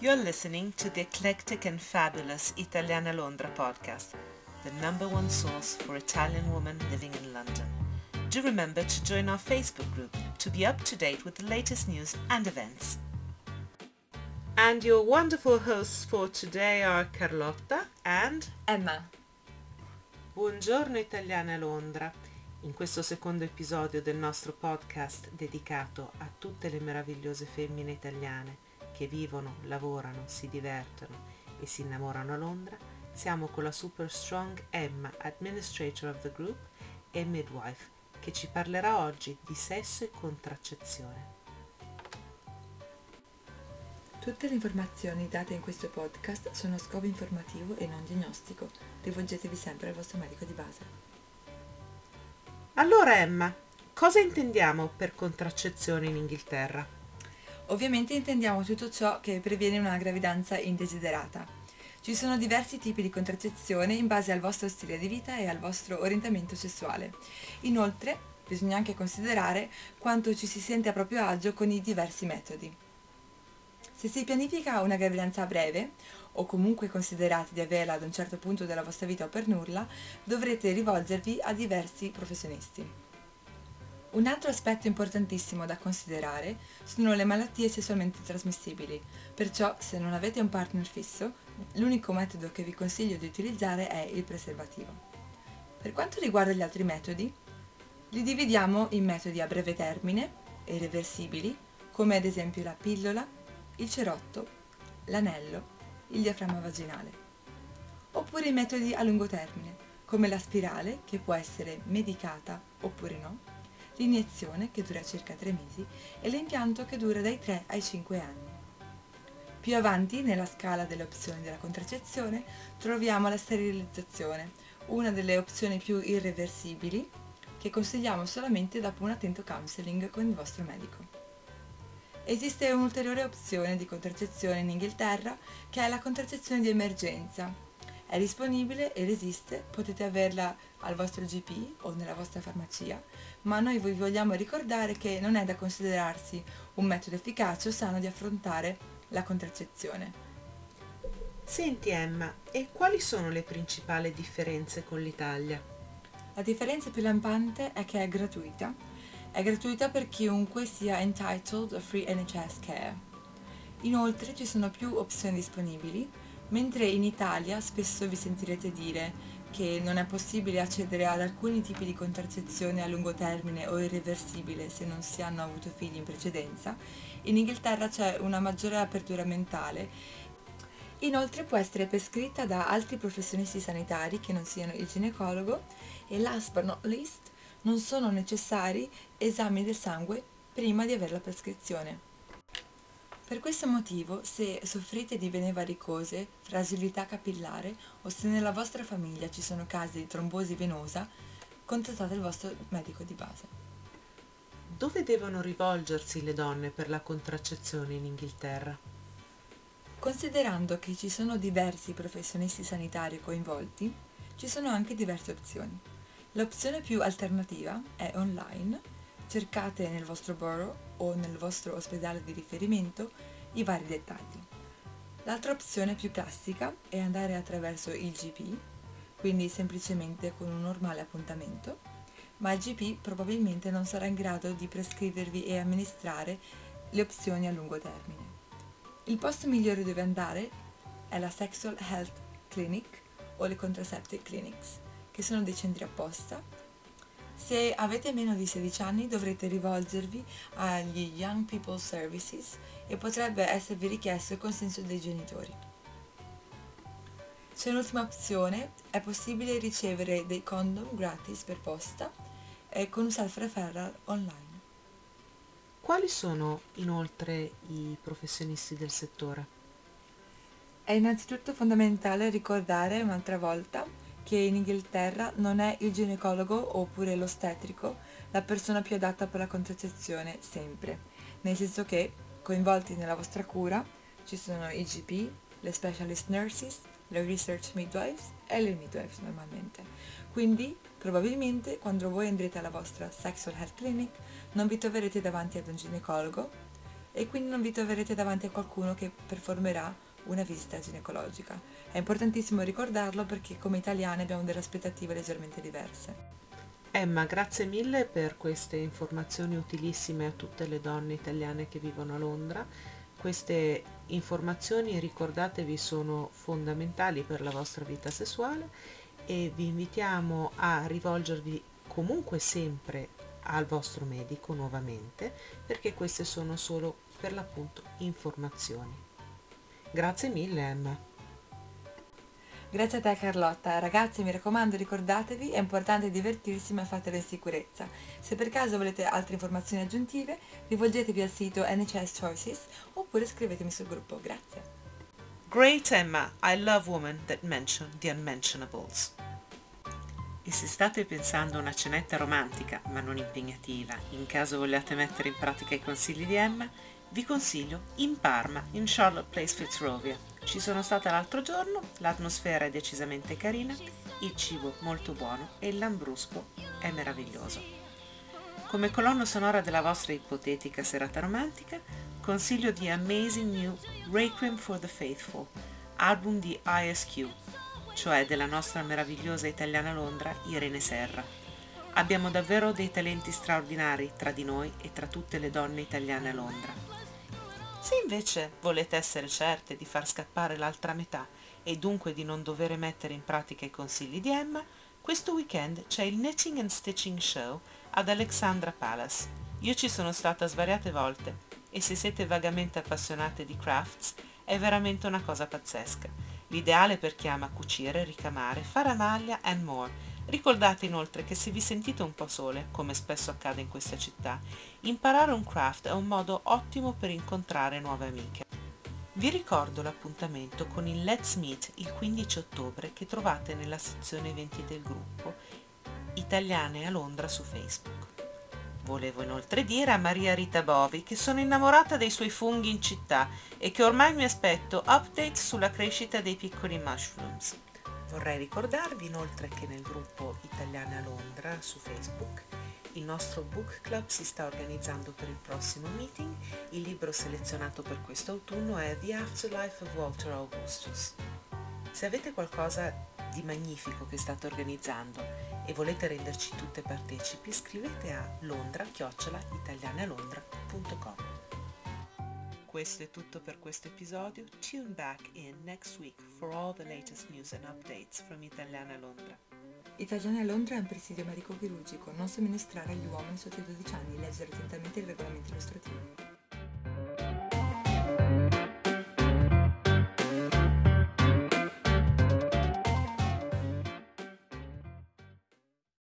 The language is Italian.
You're listening to the eclectic and fabulous Italiana Londra podcast, the #1 source for Italian women living in London. Do remember to join our Facebook group to be up to date with the latest news and events. And your wonderful hosts for today are Carlotta and Emma. Buongiorno Italiana Londra. In questo secondo episodio del nostro podcast dedicato a tutte le meravigliose femmine italiane che vivono, lavorano, si divertono e si innamorano a Londra, siamo con la super strong Emma, administrator of the group e midwife, che ci parlerà oggi di sesso e contraccezione. Tutte le informazioni date in questo podcast sono a scopo informativo e non diagnostico. Rivolgetevi sempre al vostro medico di base. Allora Emma, cosa intendiamo per contraccezione in Inghilterra? Ovviamente intendiamo tutto ciò che previene una gravidanza indesiderata. Ci sono diversi tipi di contraccezione in base al vostro stile di vita e al vostro orientamento sessuale. Inoltre, bisogna anche considerare quanto ci si sente a proprio agio con i diversi metodi. Se si pianifica una gravidanza breve, o comunque considerate di averla ad un certo punto della vostra vita o per nulla, dovrete rivolgervi a diversi professionisti. Un altro aspetto importantissimo da considerare sono le malattie sessualmente trasmissibili, perciò se non avete un partner fisso, l'unico metodo che vi consiglio di utilizzare è il preservativo. Per quanto riguarda gli altri metodi, li dividiamo in metodi a breve termine e reversibili, come ad esempio la pillola, il cerotto, l'anello, il diaframma vaginale, oppure i metodi a lungo termine, come la spirale, che può essere medicata oppure no, l'iniezione, che dura circa 3 mesi, e l'impianto, che dura dai 3 ai 5 anni. Più avanti, nella scala delle opzioni della contraccezione, troviamo la sterilizzazione, una delle opzioni più irreversibili, che consigliamo solamente dopo un attento counseling con il vostro medico. Esiste un'ulteriore opzione di contraccezione in Inghilterra che è la contraccezione di emergenza. È disponibile ed esiste, potete averla al vostro GP o nella vostra farmacia, ma noi vi vogliamo ricordare che non è da considerarsi un metodo efficace o sano di affrontare la contraccezione. Senti Emma, e quali sono le principali differenze con l'Italia? La differenza più lampante è che è gratuita. È gratuita per chiunque sia entitled a free NHS care. Inoltre ci sono più opzioni disponibili, mentre in Italia spesso vi sentirete dire che non è possibile accedere ad alcuni tipi di contraccezione a lungo termine o irreversibile se non si hanno avuto figli in precedenza. In Inghilterra c'è una maggiore apertura mentale. Inoltre può essere prescritta da altri professionisti sanitari che non siano il ginecologo e last but not least non sono necessari esami del sangue prima di avere la prescrizione. Per questo motivo, se soffrite di vene varicose, fragilità capillare o se nella vostra famiglia ci sono casi di trombosi venosa, contattate il vostro medico di base. Dove devono rivolgersi le donne per la contraccezione in Inghilterra? Considerando che ci sono diversi professionisti sanitari coinvolti, ci sono anche diverse opzioni. L'opzione più alternativa è online, cercate nel vostro borough o nel vostro ospedale di riferimento i vari dettagli. L'altra opzione più classica è andare attraverso il GP, quindi semplicemente con un normale appuntamento, ma il GP probabilmente non sarà in grado di prescrivervi e amministrare le opzioni a lungo termine. Il posto migliore dove andare è la Sexual Health Clinic o le Contraceptive Clinics, che sono dei centri apposta. Se avete meno di 16 anni dovrete rivolgervi agli Young People Services e potrebbe esservi richiesto il consenso dei genitori. C'è un'ultima opzione, è possibile ricevere dei condom gratis per posta e con un self-referral online. Quali sono inoltre i professionisti del settore? È innanzitutto fondamentale ricordare un'altra volta che in Inghilterra non è il ginecologo oppure l'ostetrico la persona più adatta per la contraccezione sempre, nel senso che coinvolti nella vostra cura ci sono i GP, le specialist nurses, le research midwives e le midwives normalmente. Quindi probabilmente quando voi andrete alla vostra sexual health clinic non vi troverete davanti ad un ginecologo, e quindi non vi troverete davanti a qualcuno che performerà una visita ginecologica. È importantissimo ricordarlo perché come italiane abbiamo delle aspettative leggermente diverse. Emma, grazie mille per queste informazioni utilissime a tutte le donne italiane che vivono a Londra. Queste informazioni, ricordatevi, sono fondamentali per la vostra vita sessuale e vi invitiamo a rivolgervi comunque sempre al vostro medico nuovamente, perché queste sono solo per l'appunto informazioni. Grazie mille Emma. Grazie a te Carlotta. Ragazzi, mi raccomando, ricordatevi, è importante divertirsi ma fatelo in sicurezza. Se per caso volete altre informazioni aggiuntive, rivolgetevi al sito NHS Choices oppure scrivetemi sul gruppo. Grazie. Great Emma, I love women that mention the unmentionables. E se state pensando a una cenetta romantica ma non impegnativa, in caso vogliate mettere in pratica i consigli di Emma, vi consiglio In Parma, in Charlotte Place Fitzrovia. Ci sono stata l'altro giorno, l'atmosfera è decisamente carina, il cibo molto buono e il lambrusco è meraviglioso. Come colonna sonora della vostra ipotetica serata romantica, consiglio di Amazing New Requiem for the Faithful, album di ISQ, cioè della nostra meravigliosa italiana Londra Irene Serra. Abbiamo davvero dei talenti straordinari tra di noi e tra tutte le donne italiane a Londra. Se invece volete essere certe di far scappare l'altra metà e dunque di non dover mettere in pratica i consigli di Emma, questo weekend c'è il Knitting and Stitching Show ad Alexandra Palace. Io ci sono stata svariate volte e se siete vagamente appassionate di crafts è veramente una cosa pazzesca. L'ideale per chi ama cucire, ricamare, fare a maglia and more. Ricordate inoltre che se vi sentite un po' sole, come spesso accade in questa città, imparare un craft è un modo ottimo per incontrare nuove amiche. Vi ricordo l'appuntamento con il Let's Meet il 15 ottobre che trovate nella sezione eventi del gruppo Italiane a Londra su Facebook. Volevo inoltre dire a Maria Rita Bovi che sono innamorata dei suoi funghi in città e che ormai mi aspetto update sulla crescita dei piccoli mushrooms. Vorrei ricordarvi inoltre che nel gruppo Italiana Londra su Facebook il nostro book club si sta organizzando per il prossimo meeting. Il libro selezionato per quest'autunno è The Afterlife of Walter Augustus. Se avete qualcosa di magnifico che state organizzando e volete renderci tutte partecipi, scrivete a londra@italianalondra.com. Questo è tutto per questo episodio. Tune back in next week for all the latest news and updates from Italiana Londra. Italiana Londra è un presidio medico-chirurgico, non somministrare agli uomini sotto i 12 anni, leggere attentamente il regolamento illustrativo.